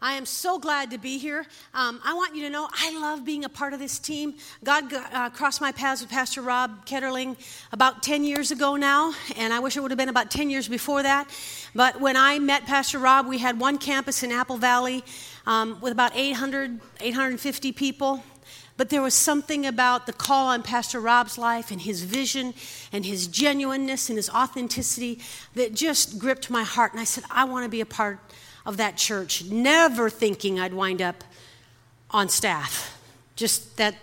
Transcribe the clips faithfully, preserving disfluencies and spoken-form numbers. I am so glad to be here. Um, I want you to know I love being a part of this team. God uh, crossed my paths with Pastor Rob Ketterling about ten years ago now, and I wish it would have been about ten years before that. But when I met Pastor Rob, we had one campus in Apple Valley um, with about eight hundred, eight hundred fifty people. But there was something about the call on Pastor Rob's life and his vision and his genuineness and his authenticity that just gripped my heart. And I said, I want to be a part of that church, never thinking I'd wind up on staff. Just that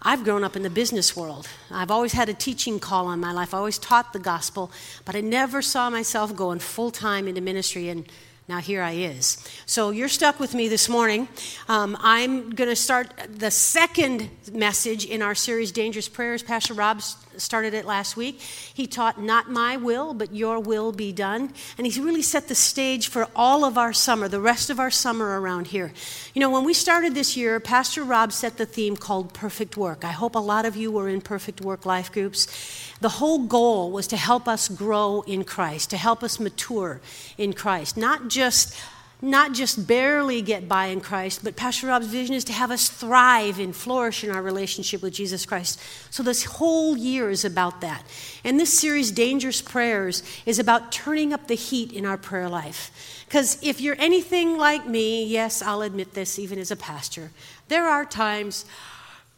I've grown up in the business world. I've always had a teaching call on my life. I always taught the gospel, but I never saw myself going full-time into ministry, and now here I is. So you're stuck with me this morning. Um, I'm going to start the second message in our series, Dangerous Prayers. Pastor Rob started it last week. He taught, not my will, but your will be done. And he's really set the stage for all of our summer, the rest of our summer around here. You know, when we started this year, Pastor Rob set the theme called Perfect Work. I hope a lot of you were in Perfect Work life groups. The whole goal was to help us grow in Christ, to help us mature in Christ, not just not just barely get by in Christ, but Pastor Rob's vision is to have us thrive and flourish in our relationship with Jesus Christ. So this whole year is about that. And this series, Dangerous Prayers, is about turning up the heat in our prayer life. Because if you're anything like me, yes, I'll admit this, even as a pastor, there are times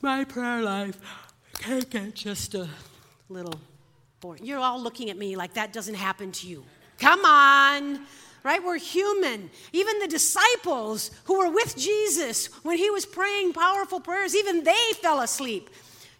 my prayer life can get just a little boring. You're all looking at me like that doesn't happen to you. Come on. Right? We're human. Even the disciples who were with Jesus when he was praying powerful prayers, even they fell asleep.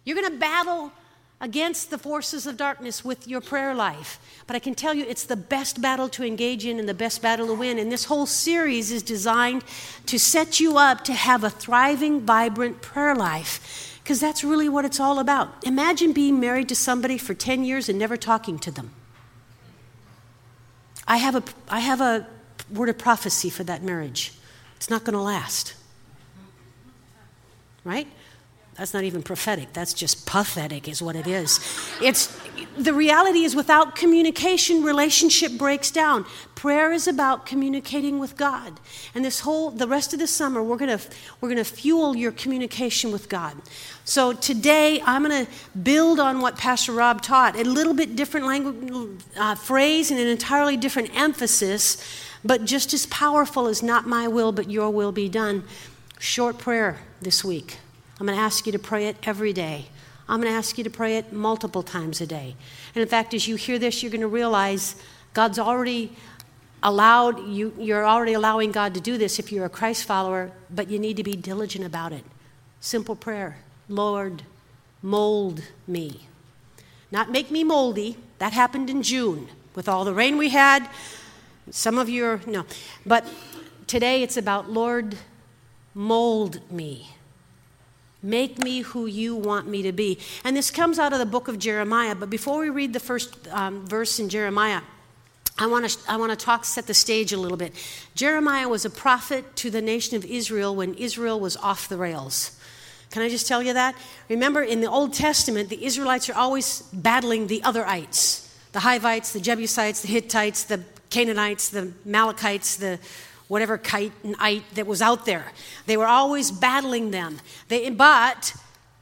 You're going to battle against the forces of darkness with your prayer life. But I can tell you it's the best battle to engage in and the best battle to win. And this whole series is designed to set you up to have a thriving, vibrant prayer life, because that's really what it's all about. Imagine being married to somebody for ten years and never talking to them. I have a I have a word of prophecy for that marriage. It's not going to last. Right? That's not even prophetic. That's just pathetic is what it is. It's the reality is without communication, relationship breaks down. Prayer is about communicating with God. And this whole the rest of the summer we're going to we're going to fuel your communication with God. So today I'm going to build on what Pastor Rob taught, a little bit different language uh, phrase and an entirely different emphasis, but just as powerful as not my will but your will be done. Short prayer this week. I'm going to ask you to pray it every day. I'm going to ask you to pray it multiple times a day. And in fact, as you hear this, you're going to realize God's already allowed you, you're already allowing God to do this if you're a Christ follower, but you need to be diligent about it. Simple prayer. Lord, mold me. Not make me moldy. That happened in June with all the rain we had. Some of you are, no. But today it's about, Lord, mold me. Make me who you want me to be. And this comes out of the book of Jeremiah. But before we read the first um, verse in Jeremiah, I want to I want to talk, set the stage a little bit. Jeremiah was a prophet to the nation of Israel when Israel was off the rails. Can I just tell you that? Remember, in the Old Testament, the Israelites are always battling the otherites, the Hivites, the Jebusites, the Hittites, the Canaanites, the Amalekites, the whatever kite and ite that was out there. They were always battling them. They, but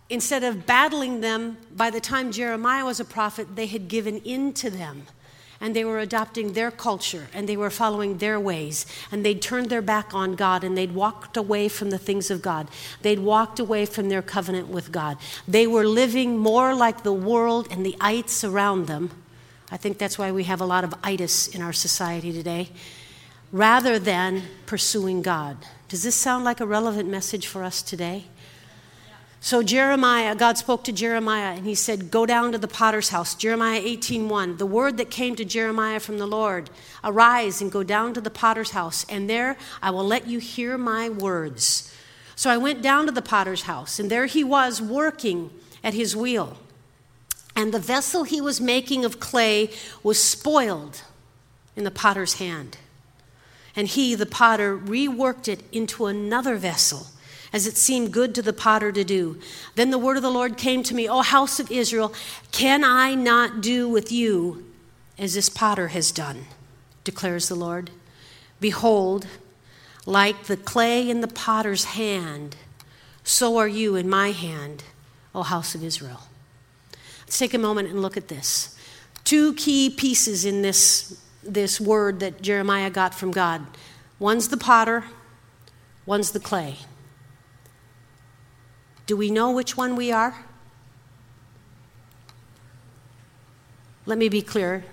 instead of battling them, by the time Jeremiah was a prophet, they had given in to them. And they were adopting their culture, and they were following their ways. And they'd turned their back on God, and they'd walked away from the things of God. They'd walked away from their covenant with God. They were living more like the world and the ites around them. I think that's why we have a lot of itis in our society today, rather than pursuing God. Does this sound like a relevant message for us today? So Jeremiah, God spoke to Jeremiah, and he said, go down to the potter's house. Jeremiah eighteen one, the word that came to Jeremiah from the Lord, arise and go down to the potter's house, and there I will let you hear my words. So I went down to the potter's house, and there he was working at his wheel. and the vessel he was making of clay was spoiled in the potter's hand. And he, the potter, reworked it into another vessel, as it seemed good to the potter to do. Then the word of the Lord came to me, O house of Israel, can I not do with you as this potter has done, declares the Lord. Behold, like the clay in the potter's hand, so are you in my hand, O house of Israel. Let's take a moment and look at this. Two key pieces in this, this word that Jeremiah got from God. One's the potter, one's the clay. Do we know which one we are? Let me be clear,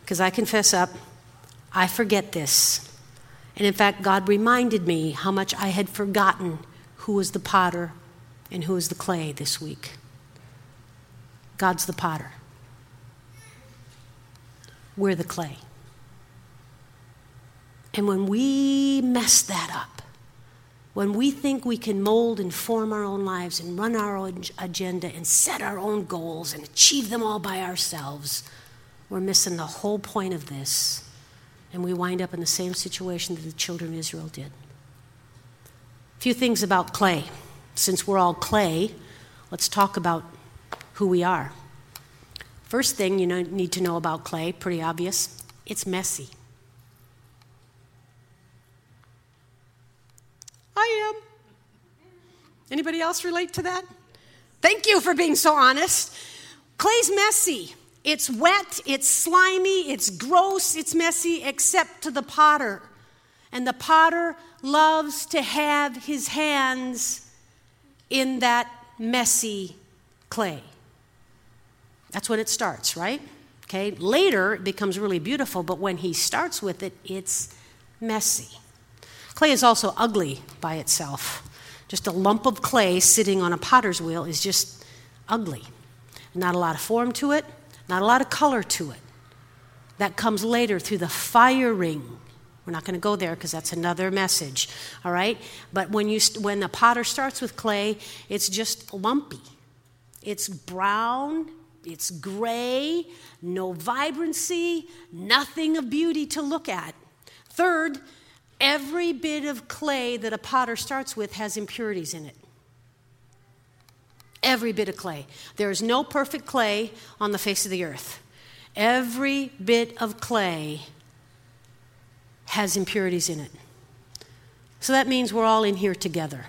because I confess up, I forget this. And in fact, God reminded me how much I had forgotten who was the potter and who was the clay this week. God's the potter. We're the clay. And when we mess that up, when we think we can mold and form our own lives and run our own agenda and set our own goals and achieve them all by ourselves, we're missing the whole point of this. And we wind up in the same situation that the children of Israel did. A few things about clay. Since we're all clay, let's talk about who we are. First thing you know, need to know about clay, pretty obvious, it's messy. I am. Anybody else relate to that? Thank you for being so honest. Clay's messy. It's wet, it's slimy, it's gross, it's messy, except to the potter. And the potter loves to have his hands in that messy clay. That's when it starts, right? Okay. Later, it becomes really beautiful, but when he starts with it, it's messy. Clay is also ugly by itself. Just a lump of clay sitting on a potter's wheel is just ugly. Not a lot of form to it, not a lot of color to it. That comes later through the firing. We're not going to go there because that's another message, all right? But when you when the potter starts with clay, it's just lumpy. It's brown, it's gray, no vibrancy, nothing of beauty to look at. Third, every bit of clay that a potter starts with has impurities in it. Every bit of clay. There is no perfect clay on the face of the earth. Every bit of clay has impurities in it. So that means we're all in here together.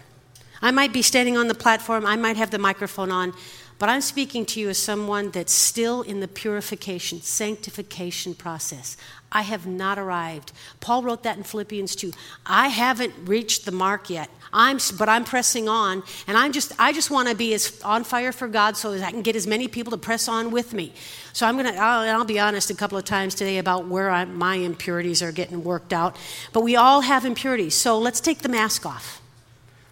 I might be standing on the platform, I might have the microphone on, but I'm speaking to you as someone that's still in the purification, sanctification process. I have not arrived. Paul wrote that in Philippians two. I haven't reached the mark yet. I'm, but I'm pressing on, and I'm just I just want to be as on fire for God so that I can get as many people to press on with me. So I'm gonna I'll, I'll be honest a couple of times today about where I, my impurities are getting worked out. But we all have impurities, so let's take the mask off.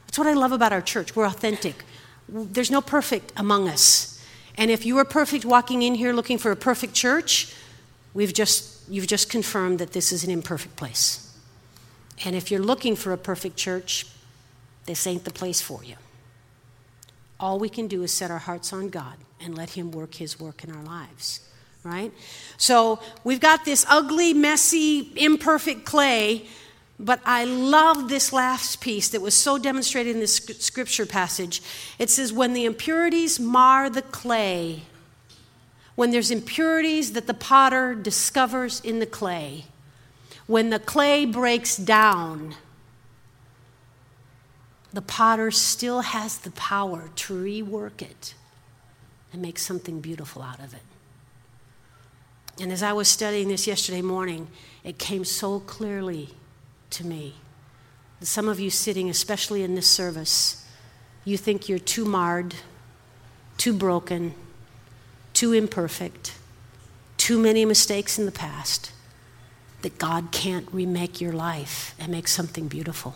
That's what I love about our church. We're authentic. There's no perfect among us. And if you were perfect walking in here looking for a perfect church, we've just you've just confirmed that this is an imperfect place. And if you're looking for a perfect church, this ain't the place for you. All we can do is set our hearts on God and let him work his work in our lives, right? So we've got this ugly, messy, imperfect clay. But I love this last piece that was so demonstrated in this scripture passage. It says, when the impurities mar the clay, when there's impurities that the potter discovers in the clay, when the clay breaks down, the potter still has the power to rework it and make something beautiful out of it. And as I was studying this yesterday morning, it came so clearly to me. Some of you sitting, especially in this service, you think you're too marred, too broken, too imperfect, too many mistakes in the past, that God can't remake your life and make something beautiful.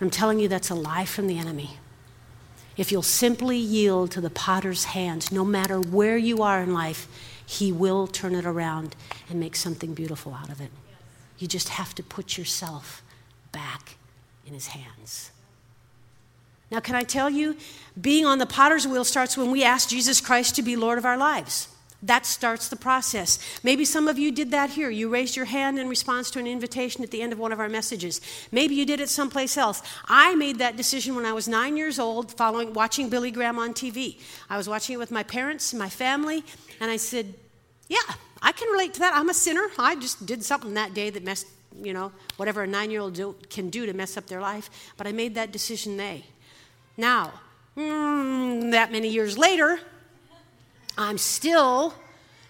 I'm telling you, that's a lie from the enemy. If you'll simply yield to the potter's hands, no matter where you are in life, he will turn it around and make something beautiful out of it. You just have to put yourself back in his hands. Now, can I tell you, being on the potter's wheel starts when we ask Jesus Christ to be Lord of our lives. That starts the process. Maybe some of you did that here. You raised your hand in response to an invitation at the end of one of our messages. Maybe you did it someplace else. I made that decision when I was nine years old, following, watching Billy Graham on T V. I was watching it with my parents and my family, and I said, yeah, I can relate to that. I'm a sinner. I just did something that day that messed, you know, whatever a nine-year-old do, can do to mess up their life. But I made that decision then. Now, mm, that many years later, I'm still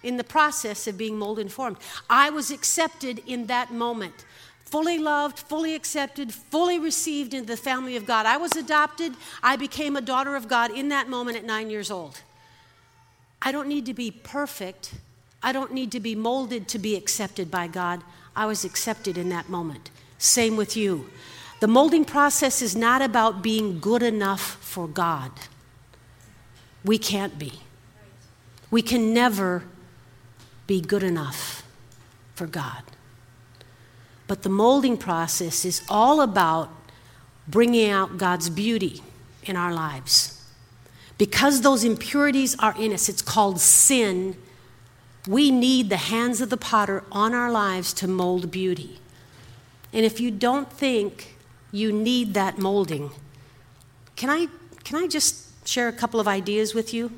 in the process of being molded and formed. I was accepted in that moment, fully loved, fully accepted, fully received into the family of God. I was adopted. I became a daughter of God in that moment at nine years old. I don't need to be perfect. I don't need to be molded to be accepted by God. I was accepted in that moment. Same with you. The molding process is not about being good enough for God. We can't be. We can never be good enough for God. But the molding process is all about bringing out God's beauty in our lives. Because those impurities are in us, it's called sin, we need the hands of the potter on our lives to mold beauty. And if you don't think you need that molding, can I, can I just share a couple of ideas with you?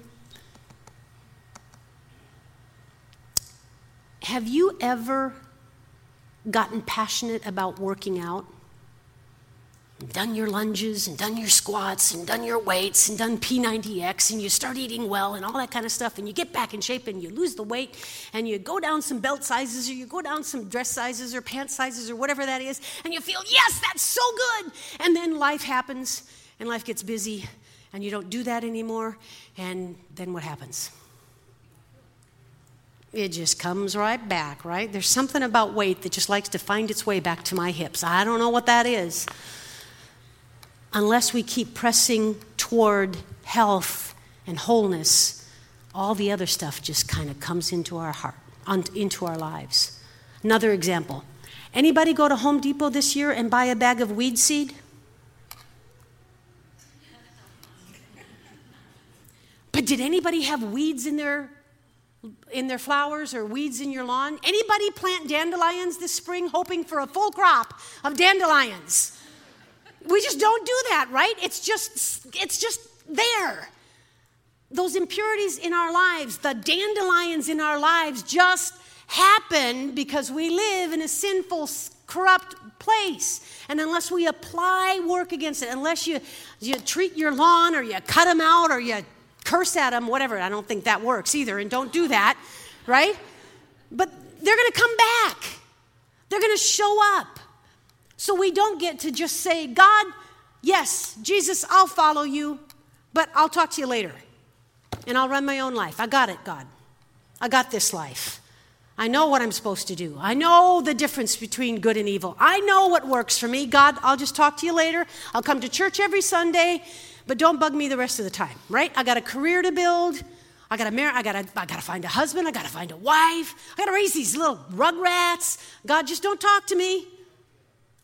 Have you ever gotten passionate about working out? Done your lunges and done your squats and done your weights and done P ninety X and you start eating well and all that kind of stuff and you get back in shape and you lose the weight and you go down some belt sizes or you go down some dress sizes or pant sizes or whatever that is and you feel, yes, that's so good. And then life happens and life gets busy and you don't do that anymore. And then what happens? It just comes right back, right? There's something about weight that just likes to find its way back to my hips. I don't know what that is. Unless we keep pressing toward health and wholeness, all the other stuff just kind of comes into our heart, into our lives. Another example. Anybody go to Home Depot this year and buy a bag of weed seed? But did anybody have weeds in their in their flowers or weeds in your lawn? Anybody plant dandelions this spring hoping for a full crop of dandelions? We just don't do that, right? It's just, it's just there. Those impurities in our lives, the dandelions in our lives just happen because we live in a sinful, corrupt place. And unless we apply work against it, unless you, you treat your lawn or you cut them out or you curse at them, whatever. I don't think that works either, and don't do that, right? But they're going to come back. They're going to show up. So we don't get to just say, God, yes, Jesus, I'll follow you, but I'll talk to you later. And I'll run my own life. I got it, God. I got this life. I know what I'm supposed to do. I know the difference between good and evil. I know what works for me. God, I'll just talk to you later. I'll come to church every Sunday, but don't bug me the rest of the time, right? I got a career to build. I got to marry. I got to I got to find a husband. I got to find a wife. I got to raise these little rugrats. God, just don't talk to me.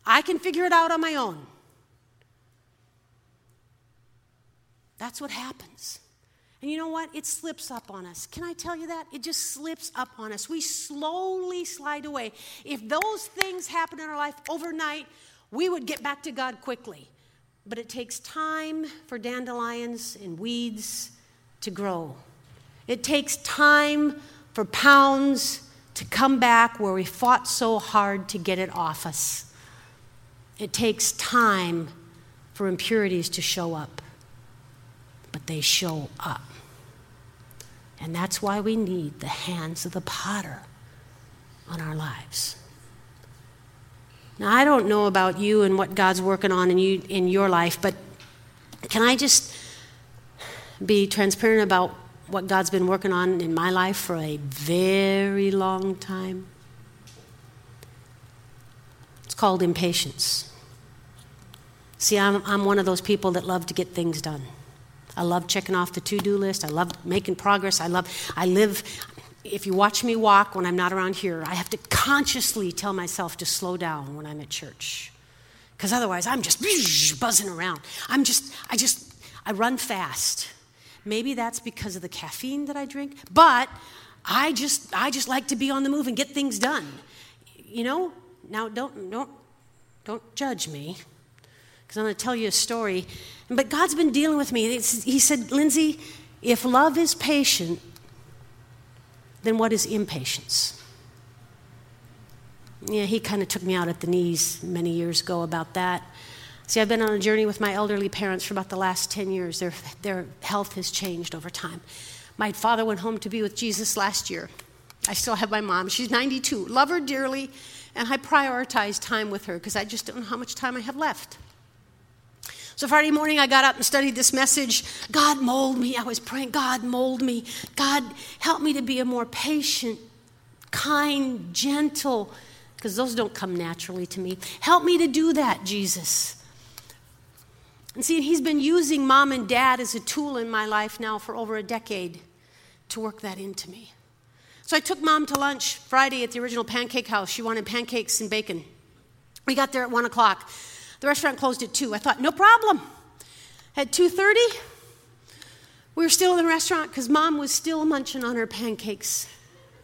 I can figure it out on my own. That's what happens. And you know what? It slips up on us. Can I tell you that? It just slips up on us. We slowly slide away. If those things happen in our life overnight, we would get back to God quickly. But it takes time for dandelions and weeds to grow. It takes time for pounds to come back where we fought so hard to get it off us. It takes time for impurities to show up, but they show up. And that's why we need the hands of the potter on our lives. Now, I don't know about you and what God's working on in you in your life, but can I just be transparent about what God's been working on in my life for a very long time? It's called impatience. See, I'm, I'm one of those people that love to get things done. I love checking off the to-do list. I love making progress. I love, I live, if you watch me walk when I'm not around here, I have to consciously tell myself to slow down when I'm at church. because otherwise I'm just buzzing around. I'm just, I just, I run fast. Maybe that's because of the caffeine that I drink, but I just, I just like to be on the move and get things done. You know, now don't, don't, don't judge me, because I'm going to tell you a story. But God's been dealing with me. It's, he said, Lindsay, if love is patient, then what is impatience? Yeah, he kind of took me out at the knees many years ago about that. See, I've been on a journey with my elderly parents for about the last ten years. Their, their health has changed over time. My father went home to be with Jesus last year. I still have my mom. She's ninety-two. Love her dearly, and I prioritize time with her because I just don't know how much time I have left. So Friday morning, I got up and studied this message. God, mold me. I was praying, God, mold me. God, help me to be a more patient, kind, gentle, because those don't come naturally to me. Help me to do that, Jesus. And see, he's been using mom and dad as a tool in my life now for over a decade to work that into me. So I took mom to lunch Friday at the original pancake house. She wanted pancakes and bacon. We got there at one o'clock. The restaurant closed at two. I thought, no problem. At two thirty, we were still in the restaurant because mom was still munching on her pancakes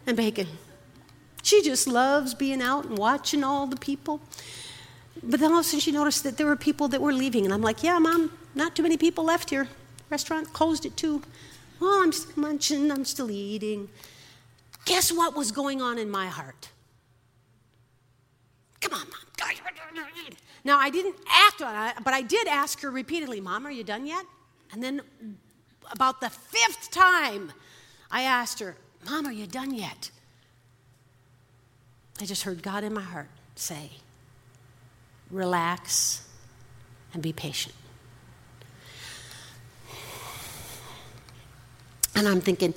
and bacon. She just loves being out and watching all the people. But then all of a sudden she noticed that there were people that were leaving. And I'm like, yeah, mom, not too many people left here. Restaurant closed at two. Well, I'm still munching. I'm still eating. Guess what was going on in my heart? Come on, mom. Now, I didn't act on it, but I did ask her repeatedly, Mom, are you done yet? And then about the fifth time, I asked her, Mom, are you done yet? I just heard God in my heart say, relax and be patient. And I'm thinking,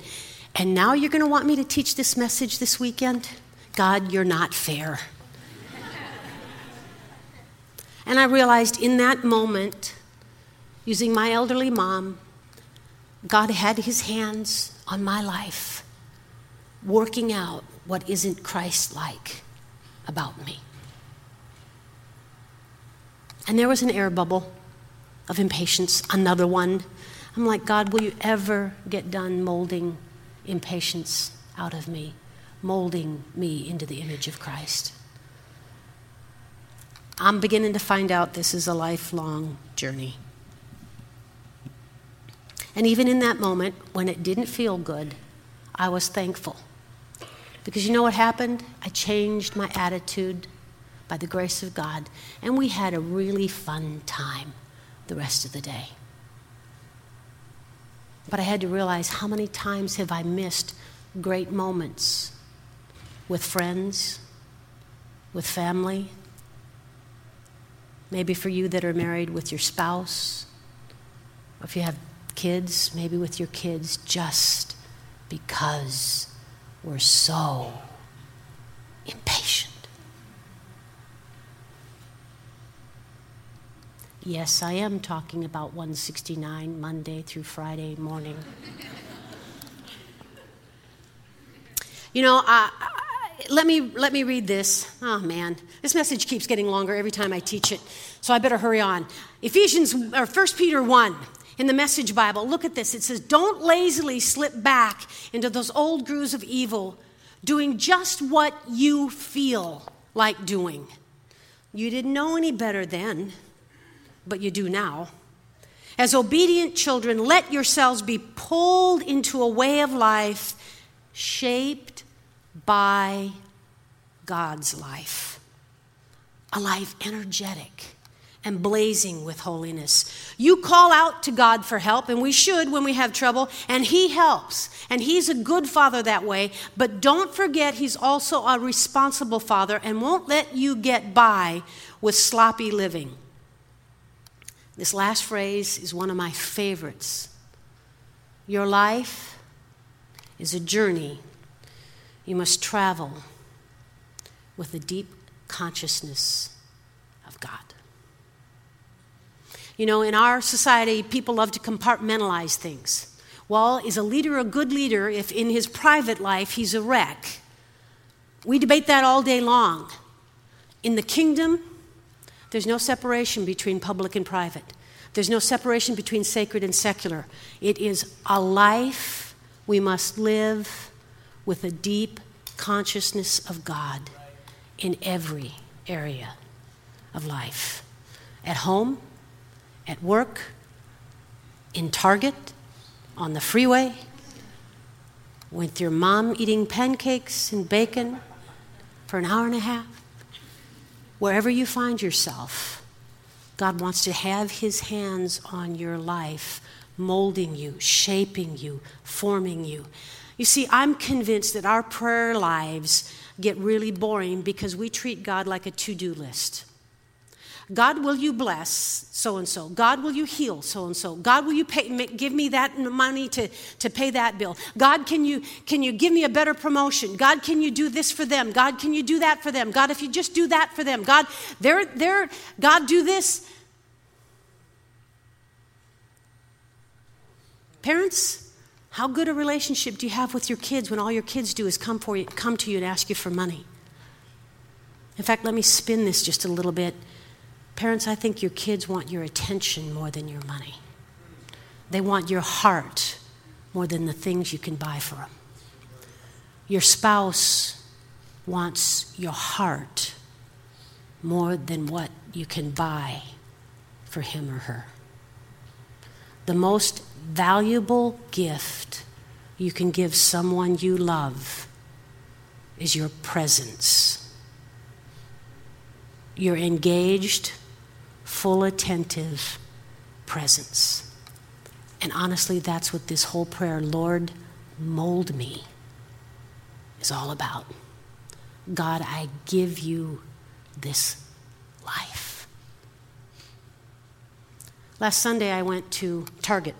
and now you're going to want me to teach this message this weekend? God, you're not fair. And I realized in that moment, using my elderly mom, God had his hands on my life, working out what isn't Christ-like about me. And there was an air bubble of impatience, another one. I'm like, God, will you ever get done molding impatience out of me, molding me into the image of Christ? I'm beginning to find out this is a lifelong journey. And even in that moment, when it didn't feel good, I was thankful. Because you know what happened? I changed my attitude by the grace of God, and we had a really fun time the rest of the day. But I had to realize, how many times have I missed great moments with friends, with family? Maybe for you that are married, with your spouse, or if you have kids, maybe with your kids, just because we're so impatient. Yes, I am talking about one sixty-nine Monday through Friday morning. You know, I... I Let me let me read this. Oh, man. This message keeps getting longer every time I teach it, so I better hurry on. Ephesians, or First Peter one, in the Message Bible. Look at this. It says, don't lazily slip back into those old grooves of evil, doing just what you feel like doing. You didn't know any better then, but you do now. As obedient children, let yourselves be pulled into a way of life shaped by God's life, a life energetic and blazing with holiness. You call out to God for help, and we should when we have trouble, and he helps, and he's a good father that way, but don't forget he's also a responsible father and won't let you get by with sloppy living. This last phrase is one of my favorites. Your life is a journey you must travel with the deep consciousness of God. You know, in our society, people love to compartmentalize things. Well, is a leader a good leader if in his private life he's a wreck? We debate that all day long. In the kingdom, There's no separation between public and private. There's no separation between sacred and secular. It is a life we must live with a deep consciousness of God in every area of life. At home, at work, in Target, on the freeway, with your mom eating pancakes and bacon for an hour and a half. Wherever you find yourself, God wants to have his hands on your life, molding you, shaping you, forming you. You see, I'm convinced that our prayer lives get really boring because we treat God like a to-do list. God, will you bless so-and-so? God, will you heal so-and-so? God, will you pay, give me that money to, to pay that bill? God, can you, can you give me a better promotion? God, can you do this for them? God, can you do that for them? God, if you just do that for them. God, they're, they're, God, do this. Parents, how good a relationship do you have with your kids when all your kids do is come for you, come to you and ask you for money? In fact, let me spin this just a little bit. Parents, I think your kids want your attention more than your money. They want your heart more than the things you can buy for them. Your spouse wants your heart more than what you can buy for him or her. The most valuable gift you can give someone you love is your presence. Your engaged, full, attentive presence. And honestly, that's what this whole prayer, Lord, mold me, is all about. God, I give you this life. Last Sunday, I went to Target.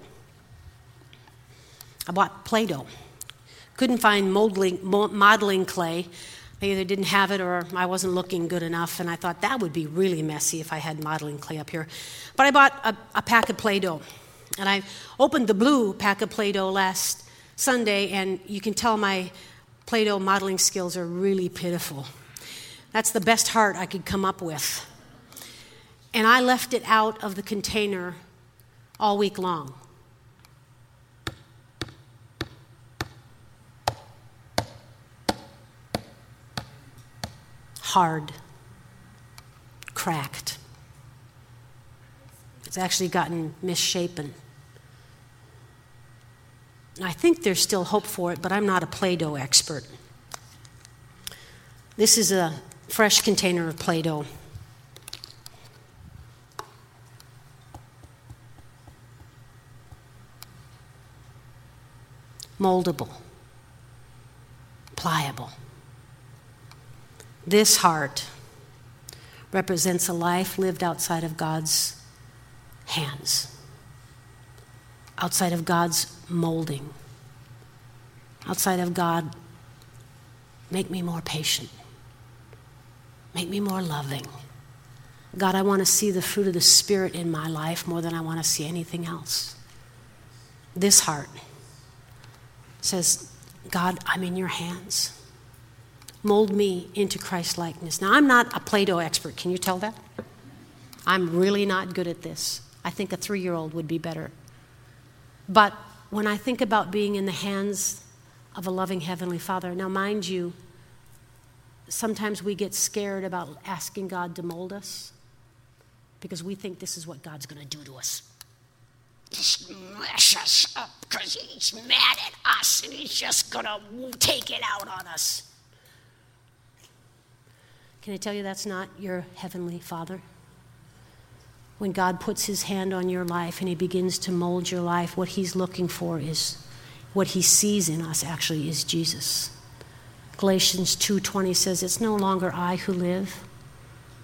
I bought Play-Doh. Couldn't find modeling, modeling clay. I either didn't have it or I wasn't looking good enough, and I thought that would be really messy if I had modeling clay up here. But I bought a, a pack of Play-Doh, and I opened the blue pack of Play-Doh last Sunday, and you can tell my Play-Doh modeling skills are really pitiful. That's the best heart I could come up with. And I left it out of the container all week long. Hard, cracked. It's actually gotten misshapen. And I think there's still hope for it, but I'm not a Play-Doh expert. This is a fresh container of Play-Doh. Moldable, pliable. This heart represents a life lived outside of God's hands, outside of God's molding, outside of God, make me more patient, make me more loving. God, I want to see the fruit of the Spirit in my life more than I want to see anything else. This heart says, God, I'm in your hands. Mold me into Christ likeness. Now, I'm not a Play-Doh expert. Can you tell that? I'm really not good at this. I think a three-year-old would be better. But when I think about being in the hands of a loving Heavenly Father, now, mind you, sometimes we get scared about asking God to mold us because we think this is what God's going to do to us. Just mess us up because he's mad at us and he's just going to take it out on us. Can I tell you that's not your Heavenly Father? When God puts his hand on your life and he begins to mold your life, what he's looking for is, what he sees in us actually is Jesus. Galatians two twenty says, it's no longer I who live,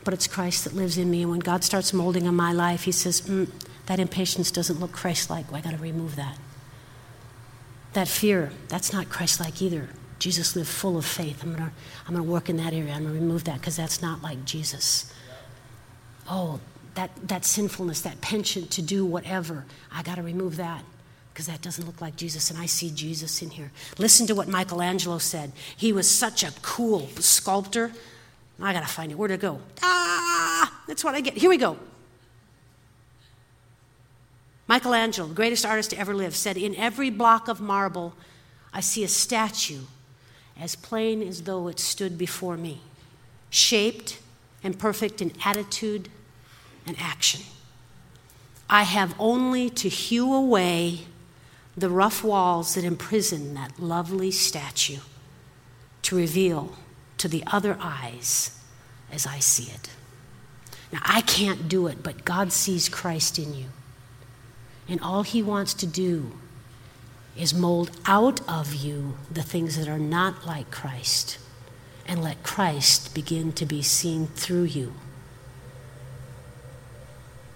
but it's Christ that lives in me. And when God starts molding in my life, he says, mm, that impatience doesn't look Christ-like. Well, I got to remove that. That fear, that's not Christ-like either. Jesus lived full of faith. I'm going to I'm going to work in that area. I'm going to remove that because that's not like Jesus. Oh, that, that sinfulness, that penchant to do whatever, I got to remove that because that doesn't look like Jesus, and I see Jesus in here. Listen to what Michelangelo said. He was such a cool sculptor. I got to find it. Where'd it go? Ah! that's what I get. Here we go. Michelangelo, the greatest artist to ever live, said, "In every block of marble, I see a statue as plain as though it stood before me, shaped and perfect in attitude and action. I have only to hew away the rough walls that imprison that lovely statue to reveal to the other eyes as I see it." Now, I can't do it, but God sees Christ in you. And all he wants to do is mold out of you the things that are not like Christ and let Christ begin to be seen through you.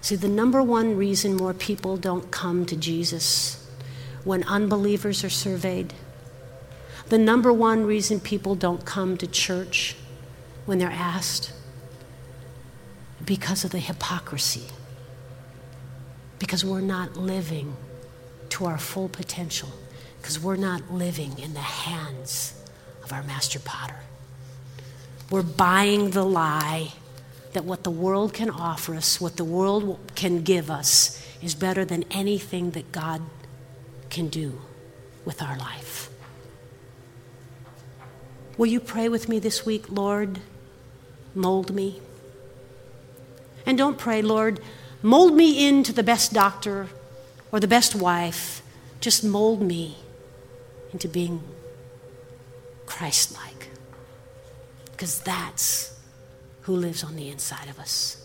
See, the number one reason more people don't come to Jesus when unbelievers are surveyed, the number one reason people don't come to church when they're asked, because of the hypocrisy. Because we're not living to our full potential. Because we're not living in the hands of our master potter. We're buying the lie that what the world can offer us, what the world can give us, is better than anything that God can do with our life. Will you pray with me this week? Lord, mold me. And don't pray, Lord, mold me into the best doctor or the best wife. Just mold me into being Christ-like. Because that's who lives on the inside of us.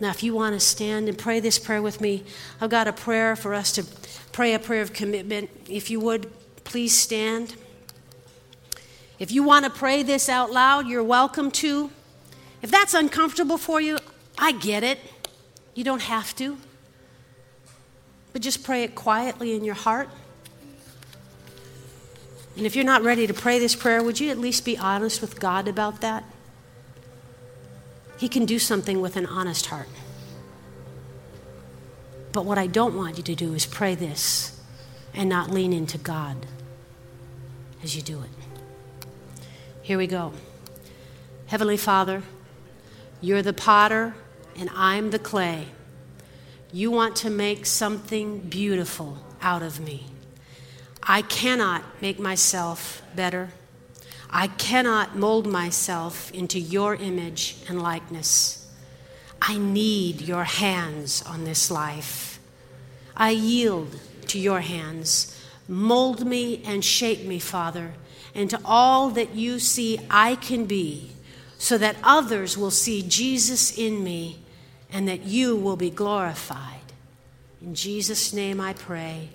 Now, if you want to stand and pray this prayer with me, I've got a prayer for us to pray, a prayer of commitment. If you would, please stand. If you want to pray this out loud, you're welcome to. If that's uncomfortable for you, I get it. You don't have to. But just pray it quietly in your heart. And if you're not ready to pray this prayer, would you at least be honest with God about that? He can do something with an honest heart. But what I don't want you to do is pray this and not lean into God as you do it. Here we go. Heavenly Father, you're the potter and I'm the clay. You want to make something beautiful out of me. I cannot make myself better. I cannot mold myself into your image and likeness. I need your hands on this life. I yield to your hands. Mold me and shape me, Father, into all that you see I can be, so that others will see Jesus in me and that you will be glorified. In Jesus' name I pray.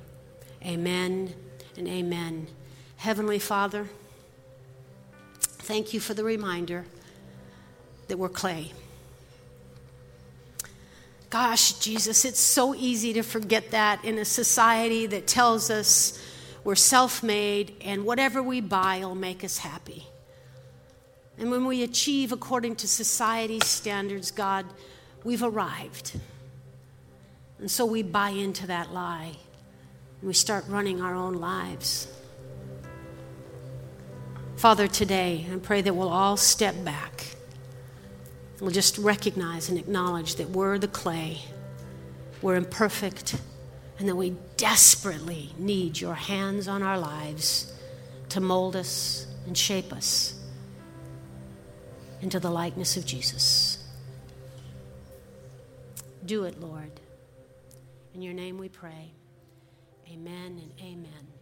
Amen and amen. Heavenly Father, thank you for the reminder that we're clay. Gosh, Jesus, it's so easy to forget that in a society that tells us we're self-made and whatever we buy will make us happy. And when we achieve according to society's standards, God, we've arrived. And so we buy into that lie. And we start running our own lives. Father, today, I pray that we'll all step back. We'll just recognize and acknowledge that we're the clay. We're imperfect. And that we desperately need your hands on our lives to mold us and shape us into the likeness of Jesus. Do it, Lord. In your name we pray. Amen and amen.